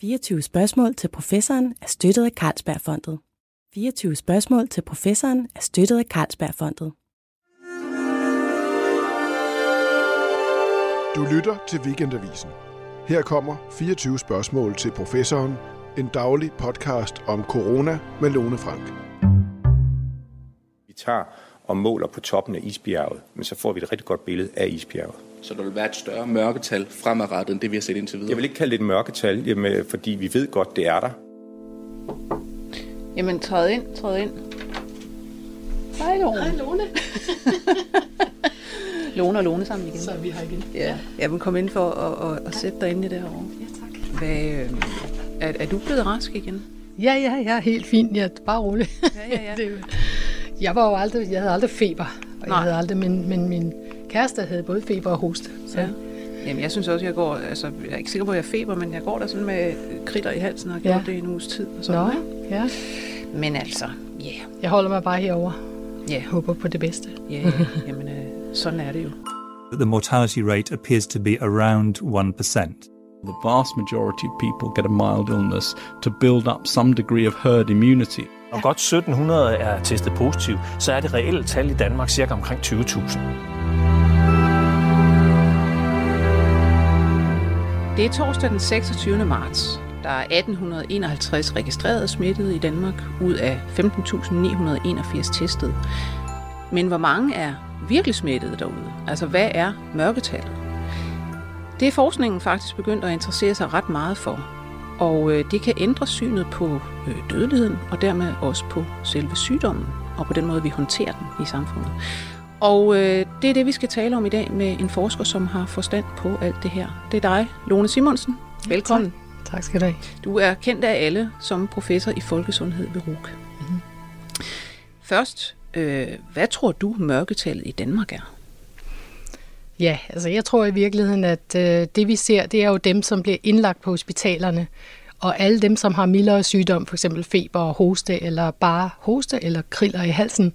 24 spørgsmål til professoren er støttet af Carlsbergfondet. 24 spørgsmål til professoren er støttet af Carlsbergfondet. Du lytter til Weekendavisen. Her kommer 24 spørgsmål til professoren, en daglig podcast om corona med Lone Frank. Vi tager og måler på toppen af isbjerget, men så får vi et rigtig godt billede af isbjerget. Så der vil være et større mørketal fremadrettet, end det vi har set indtil videre? Jeg vil ikke kalde det et mørketal, jamen, fordi vi ved godt, det er der. Jamen, træd ind. Hej, Lone. Hej, Lone. Lone og Lone sammen igen. Så er vi her igen. Ja, men kom ind for at sætte dig inde i det her år. Ja, tak. Er du blevet rask igen? Ja, jeg er helt fin. Jeg er bare rolig. Ja. Jeg havde aldrig feber, og jeg havde aldrig, men min kæreste havde både feber og hoste. Så. Ja. Jamen, jeg synes også, jeg går, altså, jeg er ikke sikker på, at jeg har feber, men jeg går der sådan med kritter i halsen og har gjort det i en uges tid. Og sådan. Nå, ja. Men altså, ja. Yeah. Jeg holder mig bare herover. Ja. Yeah. Håber på det bedste. Ja, yeah. Jamen, sådan er det jo. The mortality rate appears to be around 1%. The vast majority of people get a mild illness to build up some degree of herd immunity. Om godt 1700 er testet positiv, så er det reelle tal i Danmark cirka omkring 20.000. Det er torsdag den 26. marts. Der er 1851 registrerede smittede i Danmark ud af 15.981 testede. Men hvor mange er virkelig smittede derude? Altså hvad er mørketallet? Det er forskningen faktisk begyndt at interessere sig ret meget for. Og det kan ændre synet på dødeligheden, og dermed også på selve sygdommen, og på den måde, vi håndterer den i samfundet. Og det er det, vi skal tale om i dag med en forsker, som har forstand på alt det her. Det er dig, Lone Simonsen. Velkommen. Ja, tak skal du have. Du er kendt af alle som professor i folkesundhed ved RUC. Mm-hmm. Først, hvad tror du, mørketallet i Danmark er? Ja, altså jeg tror i virkeligheden, at det vi ser, det er jo dem, som bliver indlagt på hospitalerne. Og alle dem, som har mildere sygdom, f.eks. feber og hoste, eller bare hoste eller kriller i halsen,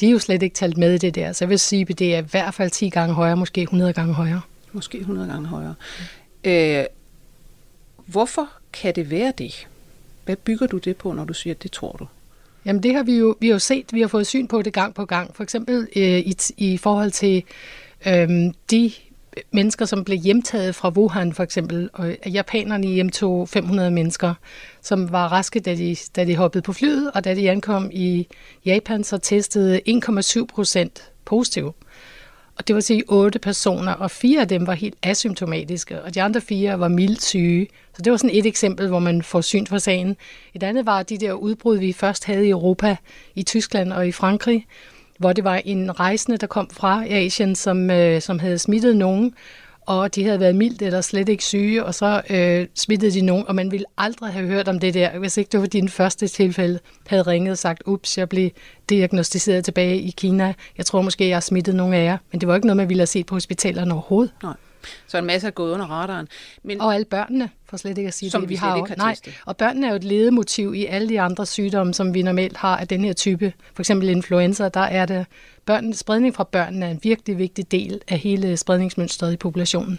de er jo slet ikke talt med i det der. Så jeg vil sige, at det er i hvert fald 10 gange højere, måske 100 gange højere. Måske 100 gange højere. Hvorfor kan det være det? Hvad bygger du det på, når du siger, at det tror du? Jamen det har vi jo set, vi har fået syn på det gang på gang. For eksempel i forhold til de mennesker, som blev hjemtaget fra Wuhan for eksempel, og japanerne hjemtog 500 mennesker, som var raske, da de hoppede på flyet, og da de ankom i Japan, så testede 1,7% positiv. Og det vil sige 8 personer, og 4 af dem var helt asymptomatiske, og de andre 4 var mildt syge. Så det var sådan et eksempel, hvor man får syn for sagen. Et andet var de der udbrud, vi først havde i Europa, i Tyskland og i Frankrig, hvor det var en rejsende, der kom fra Asien, som havde smittet nogen, og de havde været mildt eller slet ikke syge, og så smittede de nogen, og man ville aldrig have hørt om det der, hvis ikke det var din første tilfælde, havde ringet og sagt, ups, jeg blev diagnostiseret tilbage i Kina, jeg tror måske, jeg har smittet nogen af jer, men det var ikke noget, man ville have set på hospitalerne overhovedet. Nej. Så en masse er gået under radaren. Men og alle børnene, for slet ikke at sige som det, vi har også. Nej, og børnene er jo et ledemotiv i alle de andre sygdomme, som vi normalt har af den her type. For eksempel influenza, der er det spredning fra børnene er en virkelig vigtig del af hele spredningsmønstret i populationen.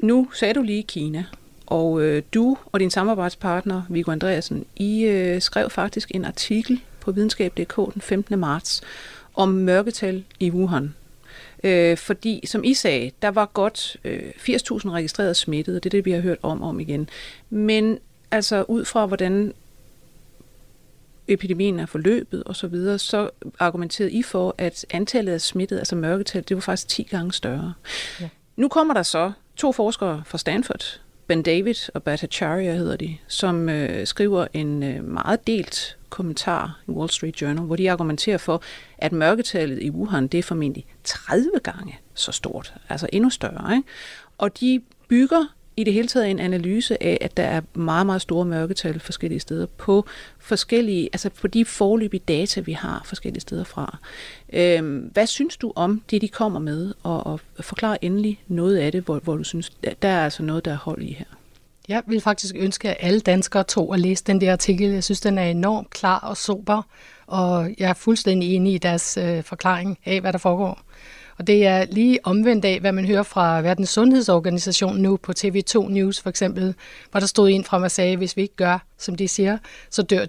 Nu sagde du lige Kina, og du og din samarbejdspartner, Viggo Andreasen, I skrev faktisk en artikel på videnskab.dk den 15. marts om mørketal i Wuhan. Fordi, som I sagde, der var godt 80.000 registrerede smittede, og det er det, vi har hørt om igen. Men altså ud fra, hvordan epidemien er forløbet og så videre, så argumenterede I for, at antallet af smittede, altså mørketal, det var faktisk 10 gange større. Ja. Nu kommer der så 2 forskere fra Stanford, Bendavid og Bhattacharya hedder de, som skriver en meget delt kommentar i Wall Street Journal, hvor de argumenterer for, at mørketallet i Wuhan, det er formentlig 30 gange så stort, altså endnu større. Ikke? Og de bygger i det hele taget en analyse af, at der er meget, meget store mørketal forskellige steder på de foreløbige data, vi har forskellige steder fra. Hvad synes du om det, de kommer med, og forklar endelig noget af det, hvor du synes, der er altså noget, der er hold i her? Jeg vil faktisk ønske, at alle danskere tog at læse den der artikel. Jeg synes, den er enormt klar og sober, og jeg er fuldstændig enig i deres forklaring af, hvad der foregår. Og det er lige omvendt af, hvad man hører fra Verdens Sundhedsorganisation nu på TV2 News for eksempel, hvor der stod en frem og sagde, at hvis vi ikke gør, som de siger, så dør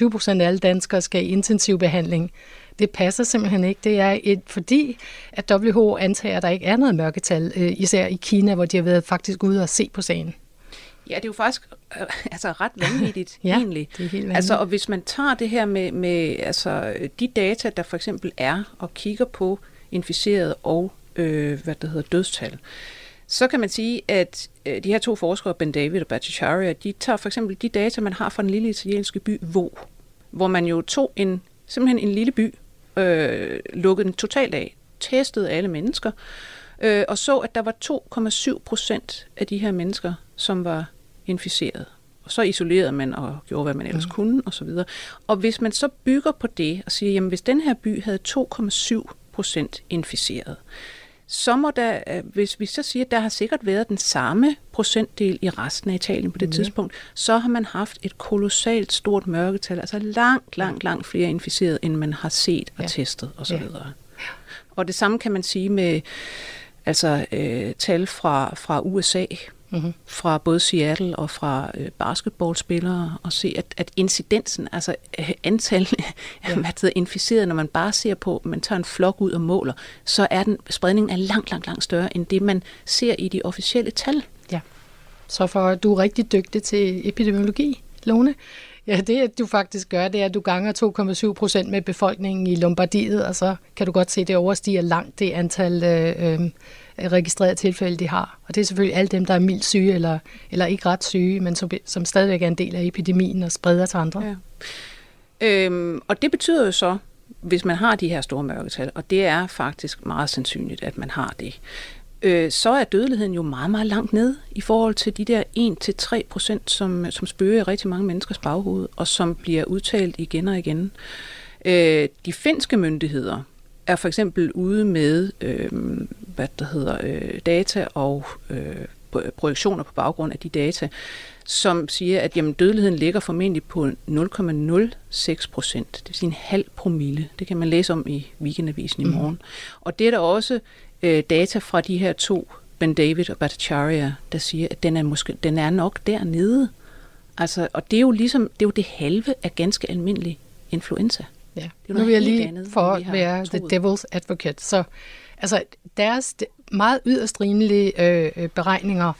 20% af alle danskere skal i intensiv behandling. Det passer simpelthen ikke. Det er fordi, at WHO antager, at der ikke er noget mørketal, især i Kina, hvor de har været faktisk ude og se på sagen. Ja, det er jo faktisk ret vanvittigt egentlig. Det er helt vanvittigt. Altså, og hvis man tager det her med altså, de data, der for eksempel er, og kigger på inficerede og dødstal, så kan man sige, at de her to forskere, Bendavid og Bhattacharya, de tager for eksempel de data, man har fra den lille italienske by Vo', hvor man jo tog simpelthen en lille by, lukkede den totalt af, testede alle mennesker, og så, at der var 2,7% af de her mennesker, som var inficeret. Og så isolerede man og gjorde, hvad man ellers kunne, og så videre. Og hvis man så bygger på det og siger, jamen hvis den her by havde 2,7% inficeret, så må der, hvis vi så siger, at der har sikkert været den samme procentdel i resten af Italien på det tidspunkt, så har man haft et kolossalt stort mørketal, altså langt flere inficerede, end man har set og testet, og så videre. Og det samme kan man sige med tal fra USA, fra både Seattle og fra basketballspillere, og se, at incidensen, altså antallet af inficerede, når man bare ser på, man tager en flok ud og måler, så er spredningen er langt større, end det man ser i de officielle tal. Ja, så du er rigtig dygtig til epidemiologi, Lone. Ja, det du faktisk gør, det er, at du ganger 2,7% med befolkningen i Lombardiet, og så kan du godt se, at det overstiger langt det antal registrerede tilfælde, de har. Og det er selvfølgelig alle dem, der er mildt syge eller ikke ret syge, men som stadigvæk er en del af epidemien og spreder til andre. Ja. Og det betyder jo så, hvis man har de her store mørketal, og det er faktisk meget sandsynligt, at man har det, så er dødeligheden jo meget langt ned i forhold til de der 1-3%, som spøger rigtig mange menneskers baghoved, og som bliver udtalt igen og igen. De finske myndigheder er for eksempel ude med data og projektioner på baggrund af de data, som siger, at jamen, dødeligheden ligger formentlig på 0,06%. Det vil sige 0,5 promille. Det kan man læse om i Weekendavisen i morgen. Og det er der også data fra de her to, Bendavid og Bhattacharya, der siger, at den er nok dernede. Altså, og det er jo ligesom det halve af ganske almindelig influenza. Ja. Nu vil jeg lige for at være the devil's advocate. Så altså, deres meget yderst rimelige beregninger,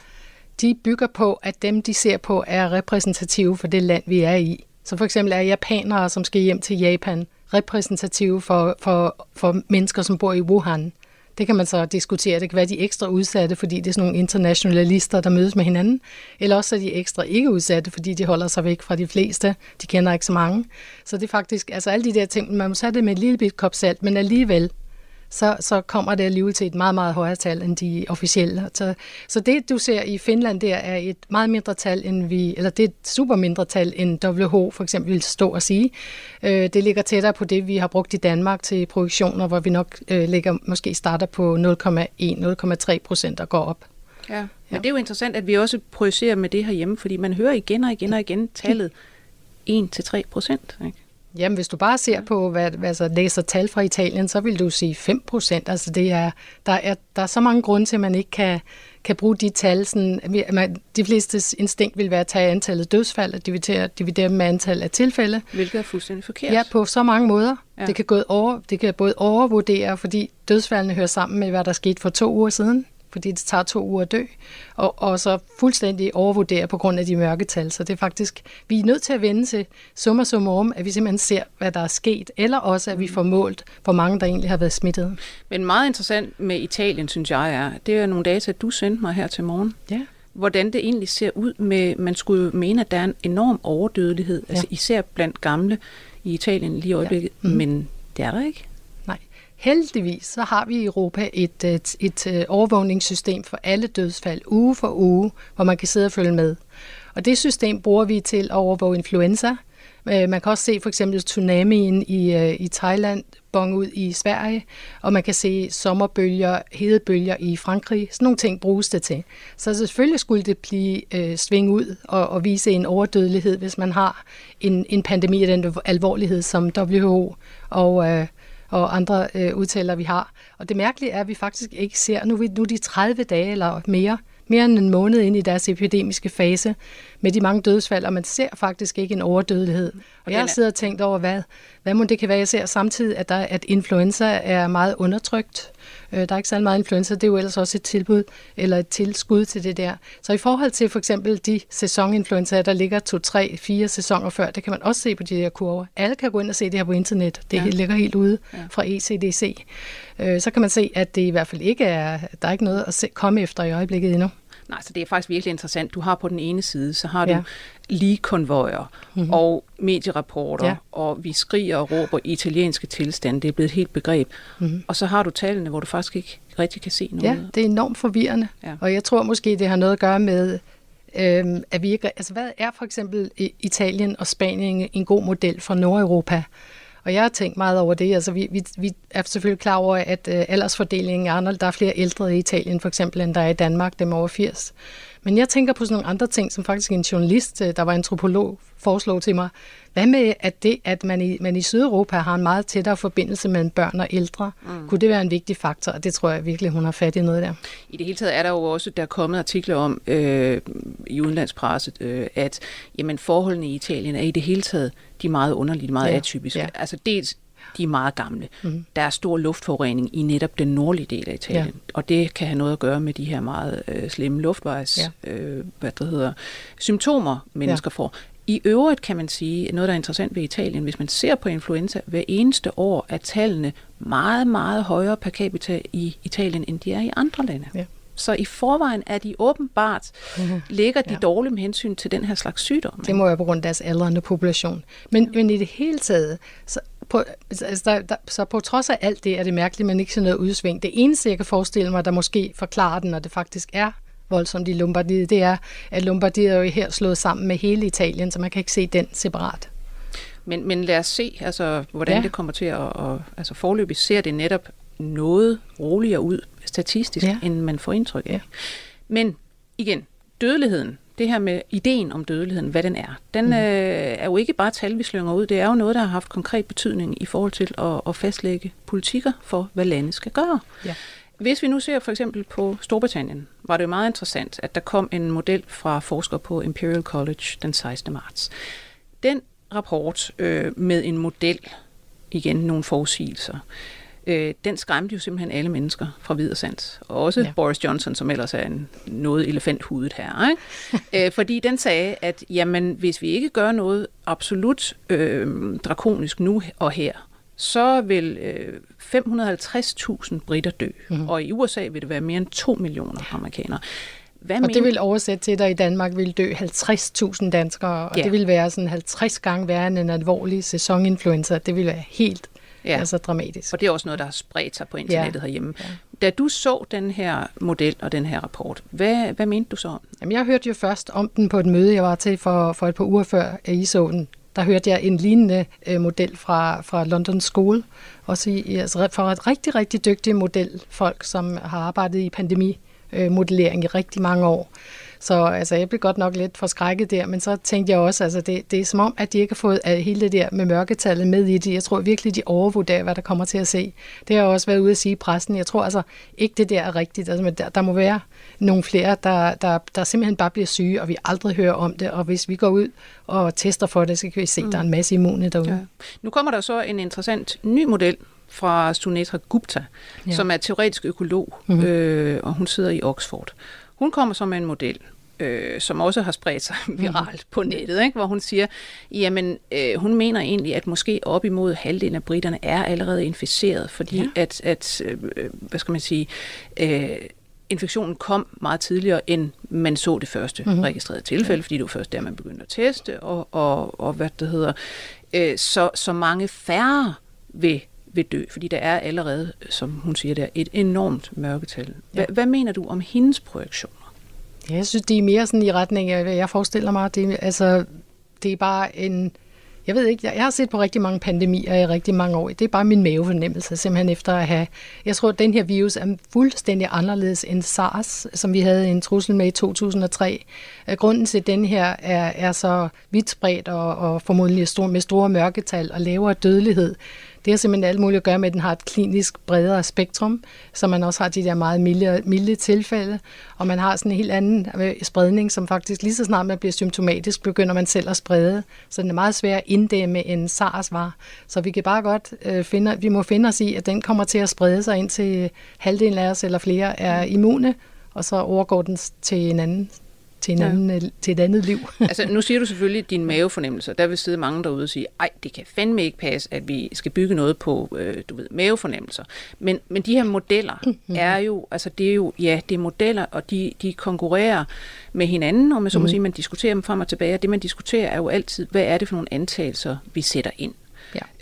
de bygger på, at dem, de ser på, er repræsentative for det land, vi er i. Så for eksempel er japanere, som skal hjem til Japan, repræsentative for mennesker, som bor i Wuhan. Det kan man så diskutere. Det kan være de ekstra udsatte, fordi det er sådan nogle internationalister, der mødes med hinanden. Eller også er de ekstra ikke udsatte, fordi de holder sig væk fra de fleste. De kender ikke så mange. Så det er faktisk, altså alle de der ting, man må tage det med et lille bit kop salt, men alligevel, så kommer det alligevel til et meget højere tal end de officielle. Så det, du ser i Finland, der er et meget mindre tal, end det er et super mindre tal, end WHO for eksempel vil stå og sige. Det ligger tættere på det, vi har brugt i Danmark til projektioner, hvor vi nok måske starter på 0,1-0,3% og går op. Ja, men det er jo interessant, at vi også projicerer med det herhjemme, fordi man hører igen og igen tallet 1-3%, ikke? Jamen, hvis du bare ser på, hvad læser tal fra Italien, så vil du sige 5%. Altså, der er så mange grunde til, at man ikke kan bruge de tal. De flestes instinkt vil være at tage antallet dødsfald og dividere med antallet af tilfælde. Hvilket er fuldstændig forkert. Ja, på så mange måder. Ja. Det kan både overvurdere, fordi dødsfaldene hører sammen med, hvad der skete for 2 uger siden, fordi det tager 2 uger at dø, og så fuldstændig overvurdere på grund af de mørketal. Så det er faktisk, vi er nødt til at vende til summa summarum, at vi simpelthen ser, hvad der er sket, eller også, at vi får målt, hvor mange der egentlig har været smittet. Men meget interessant med Italien, synes jeg, er, det er nogle data, du sendte mig her til morgen. Ja. Hvordan det egentlig ser ud med, man skulle jo mene, at der er en enorm overdødelighed, altså især blandt gamle i Italien lige i øjeblikket, men det er der ikke. Heldigvis så har vi i Europa et overvågningssystem for alle dødsfald uge for uge, hvor man kan sidde og følge med. Og det system bruger vi til at overvåge influenza. Man kan også se for eksempel tsunamien i Thailand bonge ud i Sverige, og man kan se sommerbølger, hedebølger i Frankrig. Sådan nogle ting bruges det til. Så selvfølgelig skulle det blive svinge ud og vise en overdødelighed, hvis man har en pandemi af den alvorlighed, som WHO og og andre udtaler, vi har. Og det mærkelige er, at vi faktisk ikke ser, nu er de 30 dage eller mere end en måned ind i deres epidemiske fase med de mange dødsfald, og man ser faktisk ikke en overdødelighed. Og jeg sidder og tænkt over, hvad må det kan være, jeg ser samtidig, at influenza er meget undertrykt. Der er ikke så meget influenza, det er jo ellers også et tilbud eller et tilskud til det der. Så i forhold til for eksempel de sæsoninfluenza, der ligger 2, 3, 4 sæsoner før, det kan man også se på de her kurver. Alle kan gå ind og se det her på internet. Det ligger helt ude fra ECDC. Så kan man se, at det i hvert fald ikke er, der er ikke noget at komme efter i øjeblikket endnu. Nej, så det er faktisk virkelig interessant. Du har på den ene side, så har du lige konvojer og medierapporter, og vi skriger og råber italienske tilstande. Det er blevet et helt begreb. Og så har du tallene, hvor du faktisk ikke rigtig kan se noget. Ja, det er enormt forvirrende. Ja. Og jeg tror måske, det har noget at gøre med, at vi ikke... Altså, hvad er for eksempel Italien og Spanien en god model for Nordeuropa? Og jeg har tænkt meget over det. Altså, vi er selvfølgelig klar over, at aldersfordelingen er anderledes. Der er flere ældre i Italien, for eksempel, end der er i Danmark, dem over 80. Men jeg tænker på sådan nogle andre ting, som faktisk en journalist, der var antropolog, foreslog til mig. Hvad med, at man i Sydeuropa har en meget tættere forbindelse mellem børn og ældre? Kunne det være en vigtig faktor? Og det tror jeg virkelig, hun har fat i noget der. I det hele taget er der jo også, der er kommet artikler om i udenlandspresset, at jamen, forholdene i Italien er i det hele taget de meget underlige, meget atypiske. Ja. Altså dels de er meget gamle. Der er stor luftforurening i netop den nordlige del af Italien. Og det kan have noget at gøre med de her meget slemme luftvejs, symptomer, mennesker får. I øvrigt kan man sige, noget der er interessant ved Italien, hvis man ser på influenza, hver eneste år er tallene meget, meget højere per capita i Italien, end de er i andre lande. Ja. Så i forvejen er de åbenbart, ligger de dårligt med hensyn til den her slags sygdom. Det må være på grund af deres aldrende population. Men i det hele taget, så på trods af alt det, er det mærkeligt, at man ikke ser noget udsving. Det eneste, jeg kan forestille mig, der måske forklarer den, og det faktisk er voldsomt i Lombardiet, det er, at Lombardiet er jo her slået sammen med hele Italien, så man kan ikke se den separat. Men lad os se, altså, hvordan det kommer til at altså forløbig ser det netop noget roligere ud statistisk, end man får indtryk af. Men igen, dødeligheden, det her med ideen om dødeligheden, hvad den er, den er jo ikke bare tal, vi slynger ud. Det er jo noget, der har haft konkret betydning i forhold til at fastlægge politikker for, hvad landet skal gøre. Ja. Hvis vi nu ser for eksempel på Storbritannien, var det jo meget interessant, at der kom en model fra forskere på Imperial College den 16. marts. Den rapport med en model, igen nogle forudsigelser, den skræmte jo simpelthen alle mennesker fra vid og sans. Og også Boris Johnson, som ellers er noget elefanthudet her. Ikke? Fordi den sagde, at jamen, hvis vi ikke gør noget absolut drakonisk nu og her, så vil 550.000 briter dø. Og i USA vil det være mere end 2 millioner amerikanere. Og det vil oversætte til, at der i Danmark vil dø 50.000 danskere, og det vil være sådan 50 gange værre end en alvorlig sæsoninfluenza. Det vil være helt altså dramatisk. Og det er også noget, der har spredt sig på internettet herhjemme. Ja. Da du så den her model og den her rapport, hvad mente du så om? Jamen, jeg hørte jo først om den på et møde, jeg var til for et par uger før, I så den. Der hørte jeg en lignende model fra London School, også fra et rigtig, rigtig dygtige modelfolk, som har arbejdet i pandemimodellering i rigtig mange år. Så altså, jeg blev godt nok lidt forskrækket der, men så tænkte jeg også, altså det er som om, at de ikke har fået hele det der med mørketallet med i det. Jeg tror virkelig, de overvurderer, hvad der kommer til at se. Det har også været ude at sige i pressen. Jeg tror altså ikke, det der er rigtigt. Altså, men der må være nogle flere, der simpelthen bare bliver syge, og vi aldrig hører om det. Og hvis vi går ud og tester for det, så kan vi se, at der er en masse immune derude. Ja. Nu kommer der så en interessant ny model fra Sunetra Gupta, som er teoretisk økolog, og hun sidder i Oxford. Hun kommer så med en model, som også har spredt sig viralt på nettet, ikke? Hvor hun siger, jamen hun mener egentlig, at måske op imod halvdelen af briterne er allerede inficeret, fordi hvad skal man sige, infektionen kom meget tidligere, end man så det første registrerede tilfælde, fordi det var først der, man begyndte at teste, og hvad det hedder, så mange færre vil dø, fordi der er allerede, som hun siger der, et enormt mørketal. Hvad mener du om hendes projektioner? Ja, jeg synes, det er mere sådan i retning af, hvad jeg forestiller mig. Det er bare en... Jeg ved ikke, jeg har set på rigtig mange pandemier i rigtig mange år. Det er bare min mavefornemmelse, simpelthen efter at have... Jeg tror, at den her virus er fuldstændig anderledes end SARS, som vi havde en trussel med i 2003. Grunden til, at den her er så vidt spredt og formodentlig med store mørketal og lavere dødelighed, Det har simpelthen alt muligt at gøre med, at den har et klinisk bredere spektrum, så man også har de der meget milde tilfælde, og man har sådan en helt anden spredning, som faktisk lige så snart man bliver symptomatisk, begynder man selv at sprede. Så den er meget svær at inddæmme, end SARS var. Så vi kan bare godt finde os i, at den kommer til at sprede sig, indtil halvdelen af os eller flere er immune, og så overgår den til en anden. Til et andet liv. Altså, nu siger du selvfølgelig dine mavefornemmelser. Der vil sidde mange derude og sige, ej, det kan fandme ikke passe, at vi skal bygge noget på, mavefornemmelser. Men de her modeller er jo, altså det er jo, ja, det er modeller, og de konkurrerer med hinanden, og man, så må sige, man diskuterer dem frem og tilbage, og det man diskuterer er jo altid, hvad er det for nogle antagelser, vi sætter ind.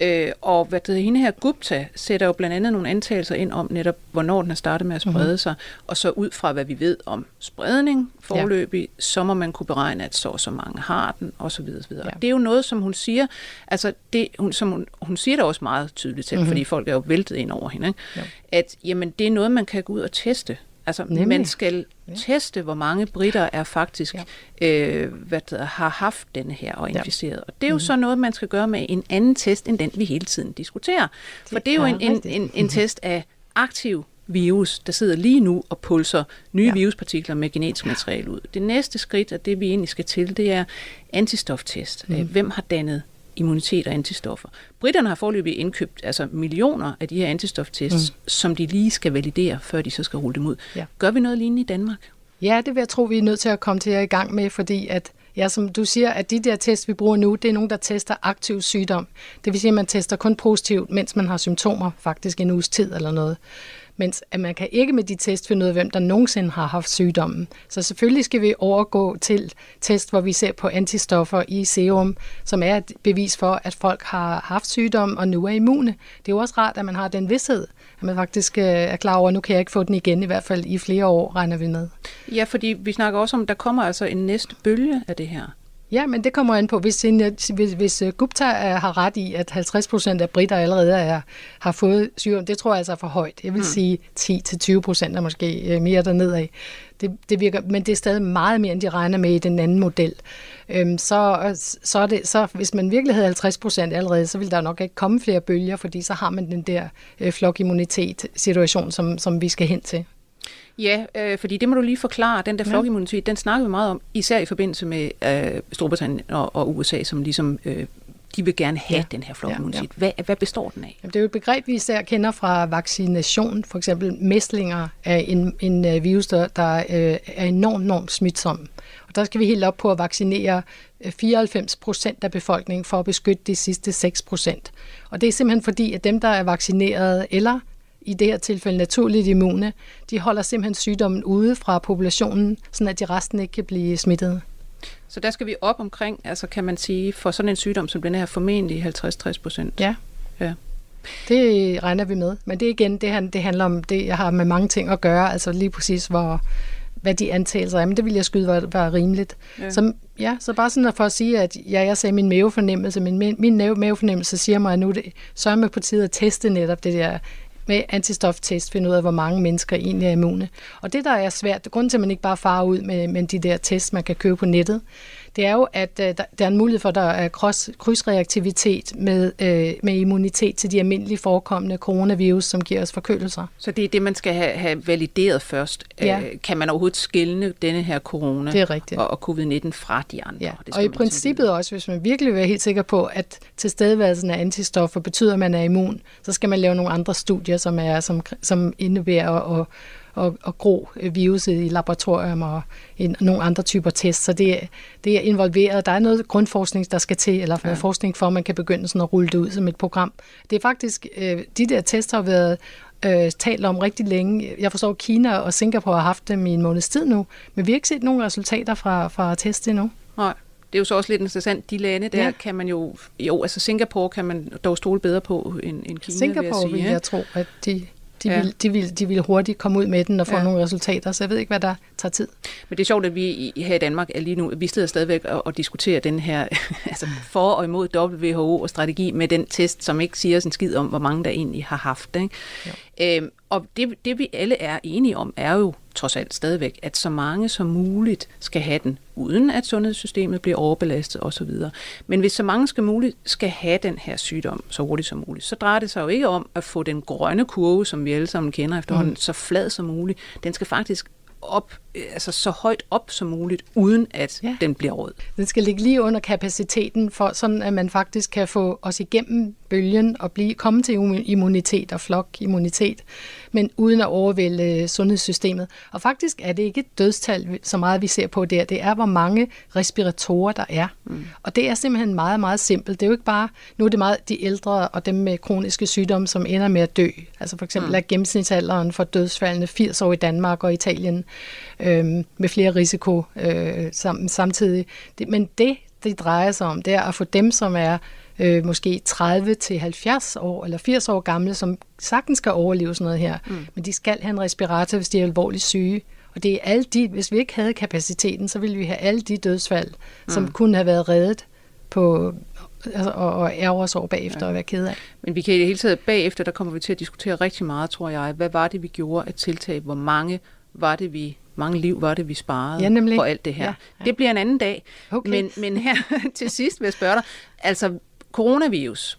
Ja. Og hende her Gupta sætter jo blandt andet nogle antagelser ind om netop, hvornår den har startet med at sprede sig, og så ud fra, hvad vi ved om spredning forløbig, så må man kunne beregne, at så mange har den, osv. Ja. Det er jo noget, som hun siger, altså det, hun siger det også meget tydeligt til, fordi folk er jo væltet ind over hende, ikke? Ja. At jamen, det er noget, man kan gå ud og teste. Altså, man skal teste, hvor mange briter er faktisk har haft den her og inficeret. Og det er jo så noget, man skal gøre med en anden test, end den vi hele tiden diskuterer. For det er jo en test af aktiv virus, der sidder lige nu og pulser nye viruspartikler med genetisk materiale ud. Det næste skridt af det, vi egentlig skal til, det er antistoftest. Hvem har dannet immunitet og antistoffer? Briterne har foreløbig indkøbt altså millioner af de her antistoftests, som de lige skal validere, før de så skal rulle dem ud. Ja. Gør vi noget lignende i Danmark? Ja, det vil jeg tro, vi er nødt til at komme til at i gang med, fordi at, ja, som du siger, at de der tests, vi bruger nu, det er nogen, der tester aktiv sygdom. Det vil sige, at man tester kun positivt, mens man har symptomer, faktisk en uges tid eller noget. Mens at man kan ikke med de test finde ud af, hvem der nogensinde har haft sygdommen. Så selvfølgelig skal vi overgå til test, hvor vi ser på antistoffer i serum, som er et bevis for, at folk har haft sygdommen og nu er immune. Det er jo også rart, at man har den vidsthed, at man faktisk er klar over, at nu kan jeg ikke få den igen, i hvert fald i flere år regner vi med. Ja, fordi vi snakker også om, at der kommer altså en næste bølge af det her. Ja, men det kommer an på, hvis Gupta har ret i, at 50% af britter allerede har fået sygdom, det tror jeg altså er for højt. Jeg vil sige 10-20% er måske mere dernedad. Det virker, men det er stadig meget mere, end de regner med i den anden model. Så hvis man virkelig havde 50% allerede, så ville der nok ikke komme flere bølger, fordi så har man den der flokimmunitet-situation, som vi skal hen til. Ja, fordi det må du lige forklare. Den der flokimmunitet, den snakker vi meget om, især i forbindelse med Storbritannien og USA, som ligesom de vil gerne have den her flokimmunitet. Ja. Hvad består den af? Jamen, det er jo et begreb, vi især kender fra vaccination. For eksempel mæslinger er en virus, der er enormt smitsom. Og der skal vi helt op på at vaccinere 94% af befolkningen for at beskytte de sidste 6%. Og det er simpelthen fordi, at dem, der er vaccineret eller i det her tilfælde naturligt immune, de holder simpelthen sygdommen ude fra populationen, sådan at de resten ikke kan blive smittet. Så der skal vi op omkring, altså kan man sige, for sådan en sygdom som den her, formentlig 50-60%. Ja. Det regner vi med. Men det igen, det handler om, det har med mange ting at gøre, altså lige præcis hvad de antagelser er, men det ville jeg skyde var rimeligt. Ja. Så bare sådan for at sige, at jeg sagde min mavefornemmelse, men min mavefornemmelse siger mig, at nu så er man på tide at teste netop det der med antistoftest, finde ud af, hvor mange mennesker egentlig er immune. Og det, der er svært, grunden til, at man ikke bare farer ud med de der tests, man kan købe på nettet, det er jo, at der er en mulighed for, at der er krydsreaktivitet med immunitet til de almindeligt forekommende coronavirus, som giver os forkølelser. Så det er det, man skal have valideret først. Ja. Kan man overhovedet skelne denne her corona og covid-19 fra de andre? Ja. Og i princippet også, hvis man virkelig vil være helt sikker på, at tilstedeværelsen af antistoffer betyder, at man er immun, så skal man lave nogle andre studier, som indebærer at gro viruset i laboratorium og nogle andre typer test. Så det er involveret. Der er noget grundforskning, der skal til, eller forskning for, at man kan begynde sådan at rulle det ud som et program. Det er faktisk, de der tests har været talt om rigtig længe. Jeg forstår, at Kina og Singapore har haft dem i en måneds tid nu, men vi har ikke set nogen resultater fra test endnu. Nej. Det er jo så også lidt interessant, de lande der kan man jo, altså Singapore kan man dog stole bedre på end Kina, Singapore vil jeg sige, tro, at de vil hurtigt komme ud med den og få nogle resultater, så jeg ved ikke, hvad der tager tid. Men det er sjovt, at vi her i Danmark er lige nu, vi sidder stadigvæk og diskuterer den her altså for og imod WHO og strategi med den test, som ikke siger sådan skid om, hvor mange der egentlig har haft det. Og det vi alle er enige om, er jo, trods alt stadigvæk, at så mange som muligt skal have den, uden at sundhedssystemet bliver overbelastet osv. Men hvis så mange skal have den her sygdom så hurtigt som muligt, så drejer det sig jo ikke om at få den grønne kurve, som vi alle sammen kender efterhånden, så flad som muligt. Den skal faktisk op, altså så højt op som muligt, uden at den bliver rød. Den skal ligge lige under kapaciteten, for sådan at man faktisk kan få os igennem bølgen og komme til immunitet og flokimmunitet, men uden at overvælde sundhedssystemet. Og faktisk er det ikke et dødstal, så meget vi ser på der. Det er, hvor mange respiratorer der er. Mm. Og det er simpelthen meget, meget simpelt. Det er jo ikke bare, nu er det meget de ældre og dem med kroniske sygdomme, som ender med at dø. Altså for eksempel er gennemsnitsalderen for dødsfaldene 80 år i Danmark og Italien, med flere risiko samtidig. Men det drejer sig om, det er at få dem, som er måske 30-70 år eller 80 år gamle, som sagtens skal overleve sådan noget her. Mm. Men de skal have en respirator, hvis de er alvorligt syge. Og det er alle de, hvis vi ikke havde kapaciteten, så ville vi have alle de dødsfald, som kunne have været reddet på, altså, og ærger os over bagefter og være ked af. Men vi kan i det hele taget bagefter, der kommer vi til at diskutere rigtig meget, tror jeg. Hvad var det, vi gjorde af tiltag? Hvor mange var det, mange liv var det, vi sparede for alt det her. Ja, ja. Det bliver en anden dag. Okay. Men her til sidst vil jeg spørge dig, altså coronavirus,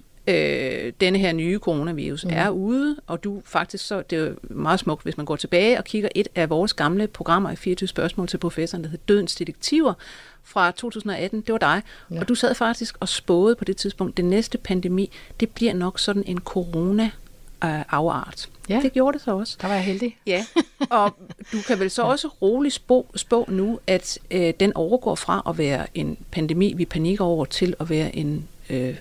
denne her nye coronavirus, er ude, og du faktisk, så det er jo meget smukt, hvis man går tilbage og kigger et af vores gamle programmer i 24 spørgsmål til professoren, der hedder Dødens Detektiver, fra 2018, det var dig, og du sad faktisk og spåede på det tidspunkt, den næste pandemi, det bliver nok sådan en corona-afart. Ja. Det gjorde det så også. Der var jeg heldig. Ja, og du kan vel så også roligt spå nu, at den overgår fra at være en pandemi, vi panikker over, til at være en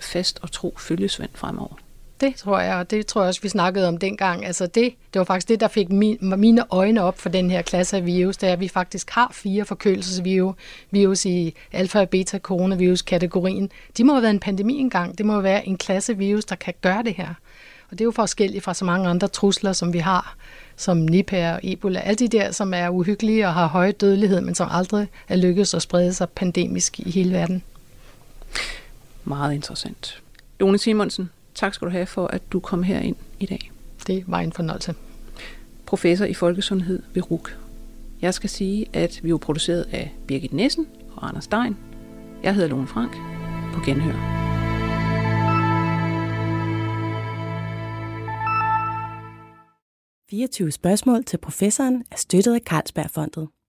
fast og tro følgesvend fremover. Det tror jeg, og det tror jeg også, vi snakkede om dengang. Altså det var faktisk det, der fik mine øjne op for den her klasse af virus, det er, at vi faktisk har 4 forkølelsesvirus i alfa- og beta-coronavirus-kategorien. De må have været en pandemi engang. Det må jo være en klasse virus, der kan gøre det her. Og det er jo forskelligt fra så mange andre trusler, som vi har, som Nipah og Ebola. Alle de der, som er uhyggelige og har høj dødelighed, men som aldrig er lykkedes at sprede sig pandemisk i hele verden. Meget interessant. Lone Simonsen, tak skal du have for, at du kom herind i dag. Det var en fornøjelse. Professor i folkesundhed ved RUC. Jeg skal sige, at vi er jo produceret af Birgit Nessen og Anders Stein. Jeg hedder Lone Frank. På genhør. "24 spørgsmål til professoren" er støttet af Carlsbergfondet.